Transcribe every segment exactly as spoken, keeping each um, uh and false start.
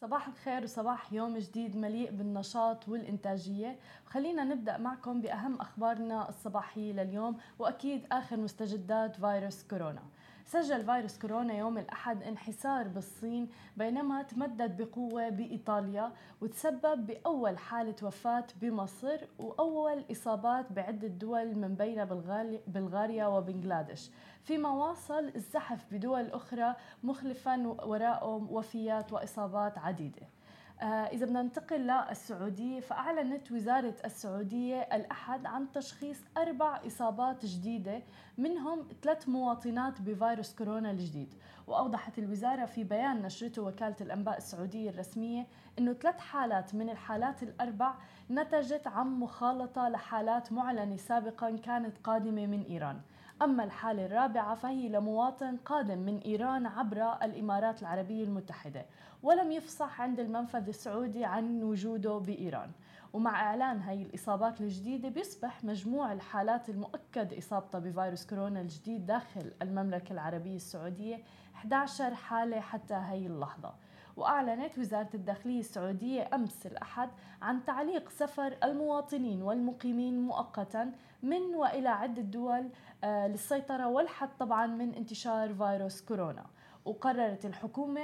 صباح الخير وصباح يوم جديد مليء بالنشاط والإنتاجية. خلينا نبدأ معكم بأهم أخبارنا الصباحية لليوم وأكيد آخر مستجدات فيروس كورونا. سجل فيروس كورونا يوم الأحد انحسار بالصين بينما تمدد بقوة بإيطاليا وتسبب بأول حالة وفاة بمصر وأول إصابات بعدة دول من بين بلغاريا وبنغلاديش، فيما واصل الزحف بدول أخرى مخلفا وراءه وفيات وإصابات عديدة. إذا بدنا ننتقل للسعودية، فأعلنت وزارة السعودية الأحد عن تشخيص أربع إصابات جديدة منهم ثلاث مواطنات بفيروس كورونا الجديد، وأوضحت الوزارة في بيان نشرته وكالة الأنباء السعودية الرسمية أنه ثلاث حالات من الحالات الأربع نتجت عن مخالطة لحالات معلنة سابقا كانت قادمة من إيران، أما الحالة الرابعة فهي لمواطن قادم من إيران عبر الإمارات العربية المتحدة، ولم يفصح عند المنفذ السعودي عن وجوده بإيران. ومع إعلان هاي الإصابات الجديدة بيصبح مجموع الحالات المؤكد إصابتها بفيروس كورونا الجديد داخل المملكة العربية السعودية إحدى عشرة حالة حتى هاي اللحظة. وأعلنت وزارة الداخلية السعودية أمس الأحد عن تعليق سفر المواطنين والمقيمين مؤقتا من وإلى عدة دول للسيطرة والحد طبعا من انتشار فيروس كورونا، وقررت الحكومة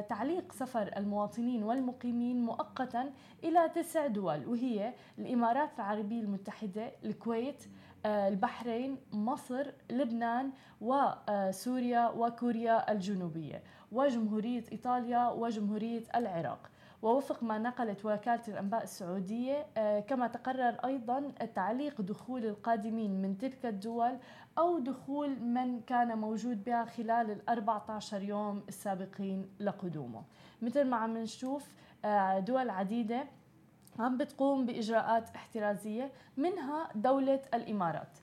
تعليق سفر المواطنين والمقيمين مؤقتا إلى تسع دول وهي الإمارات العربية المتحدة، الكويت، البحرين، مصر، لبنان وسوريا وكوريا الجنوبية وجمهورية إيطاليا وجمهورية العراق. ووفق ما نقلت وكالة الأنباء السعودية كما تقرر أيضا تعليق دخول القادمين من تلك الدول أو دخول من كان موجود بها خلال الأربعة عشر يوم السابقين لقدومه. مثل ما عم نشوف دول عديدة عم بتقوم بإجراءات احترازية منها دولة الإمارات.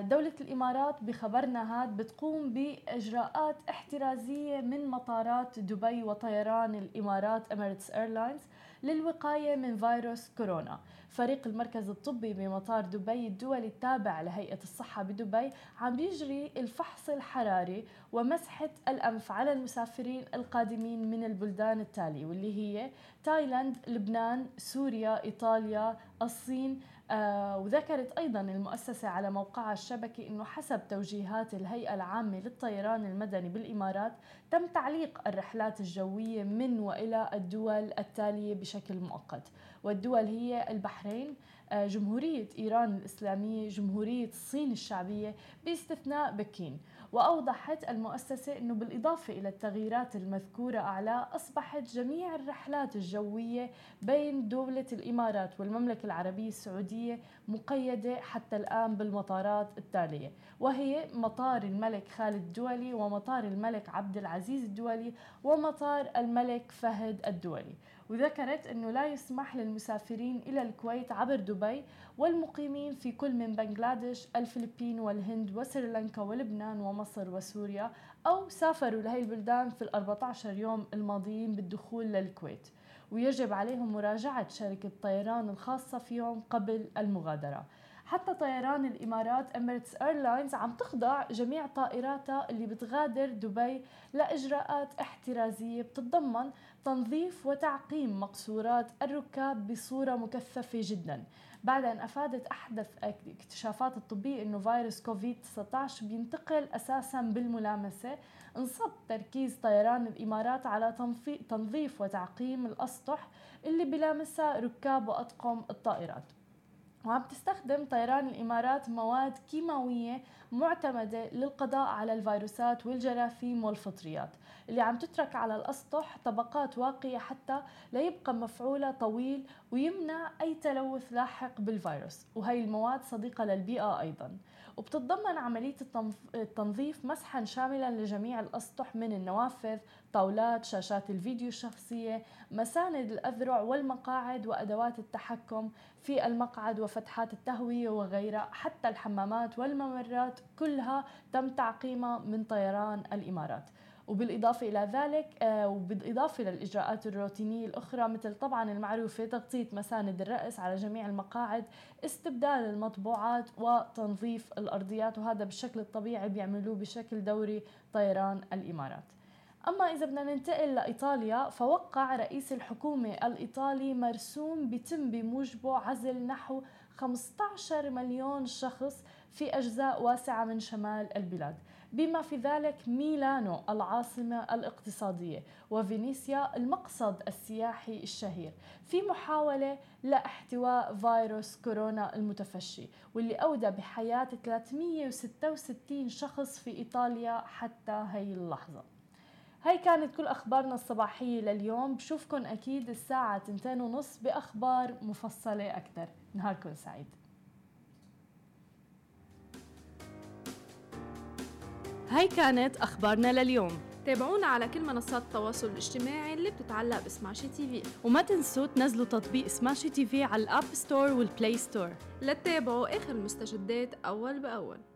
دولة الإمارات بخبرنا هاد بتقوم بإجراءات احترازية من مطارات دبي وطيران الإمارات إميريتس إيرلاينز للوقاية من فيروس كورونا. فريق المركز الطبي بمطار دبي الدولي التابع لهيئة الصحة بدبي عم بيجري الفحص الحراري ومسحة الأنف على المسافرين القادمين من البلدان التالية واللي هي تايلاند، لبنان، سوريا، إيطاليا، الصين. آه وذكرت أيضا المؤسسة على موقعها الشبكي أنه حسب توجيهات الهيئة العامة للطيران المدني بالإمارات تم تعليق الرحلات الجوية من وإلى الدول التالية بشكل مؤقت، والدول هي البحرين، آه جمهورية إيران الإسلامية، جمهورية الصين الشعبية باستثناء بكين. وأوضحت المؤسسة أنه بالإضافة إلى التغييرات المذكورة أعلى أصبحت جميع الرحلات الجوية بين دولة الإمارات والمملكة العربية السعودية مقيدة حتى الآن بالمطارات التالية وهي مطار الملك خالد الدولي ومطار الملك عبد العزيز الدولي ومطار الملك فهد الدولي. وذكرت أنه لا يسمح للمسافرين إلى الكويت عبر دبي والمقيمين في كل من بنغلاديش، الفلبين والهند وسريلانكا ولبنان ومصر وسوريا أو سافروا لهي البلدان في الأربعة عشر يوم الماضيين بالدخول للكويت، ويجب عليهم مراجعة شركة الطيران الخاصة فيهم قبل المغادرة. حتى طيران الإمارات إميريتس إيرلاينز عم تخضع جميع طائراتها اللي بتغادر دبي لإجراءات احترازية بتتضمن تنظيف وتعقيم مقصورات الركاب بصورة مكثفة جدا، بعد أن أفادت أحدث اكتشافات الطبية أنه فيروس كوفيد تسعة عشر بينتقل أساسا بالملامسة. انصب تركيز طيران الإمارات على تنظيف وتعقيم الأسطح اللي بلامسها ركاب وأطقم الطائرات، وعم تستخدم طيران الإمارات مواد كيماوية معتمدة للقضاء على الفيروسات والجراثيم والفطريات اللي عم تترك على الأسطح طبقات واقية حتى لا يبقى مفعولها طويل ويمنع أي تلوث لاحق بالفيروس، وهي المواد صديقة للبيئة أيضا. وبتتضمن عملية التنظيف مسحا شاملا لجميع الأسطح من النوافذ، طاولات، شاشات الفيديو الشخصية، مساند الأذرع والمقاعد وأدوات التحكم في المقعد وفتحات التهوية وغيرها، حتى الحمامات والممرات كلها تم تعقيمها من طيران الإمارات. وبالإضافة إلى ذلك وبالإضافة للإجراءات الروتينية الأخرى مثل طبعا المعروفة تغطية مساند الرأس على جميع المقاعد، استبدال المطبوعات وتنظيف الأرضيات، وهذا بالشكل الطبيعي بيعملوه بشكل دوري طيران الإمارات. أما إذا بدنا ننتقل لإيطاليا، فوقع رئيس الحكومة الإيطالي مرسوم بيتم بموجبه عزل نحو خمسة عشر مليون شخص في أجزاء واسعة من شمال البلاد، بما في ذلك ميلانو العاصمة الاقتصادية وفينيسيا المقصد السياحي الشهير، في محاولة لاحتواء فيروس كورونا المتفشي واللي أودى بحياة ثلاثمئة وستة وستين شخص في إيطاليا حتى هاي اللحظة. هاي كانت كل أخبارنا الصباحية لليوم، بشوفكن أكيد الساعة تنتين ونص بأخبار مفصلة أكتر. نهاركن سعيد. هاي كانت أخبارنا لليوم. تابعونا على كل منصات التواصل الاجتماعي اللي بتتعلق بسماشي تي في، وما تنسوا تنزلوا تطبيق سماشي تي في على الأب ستور والبلاي ستور لتتابعوا آخر المستجدات أول بأول.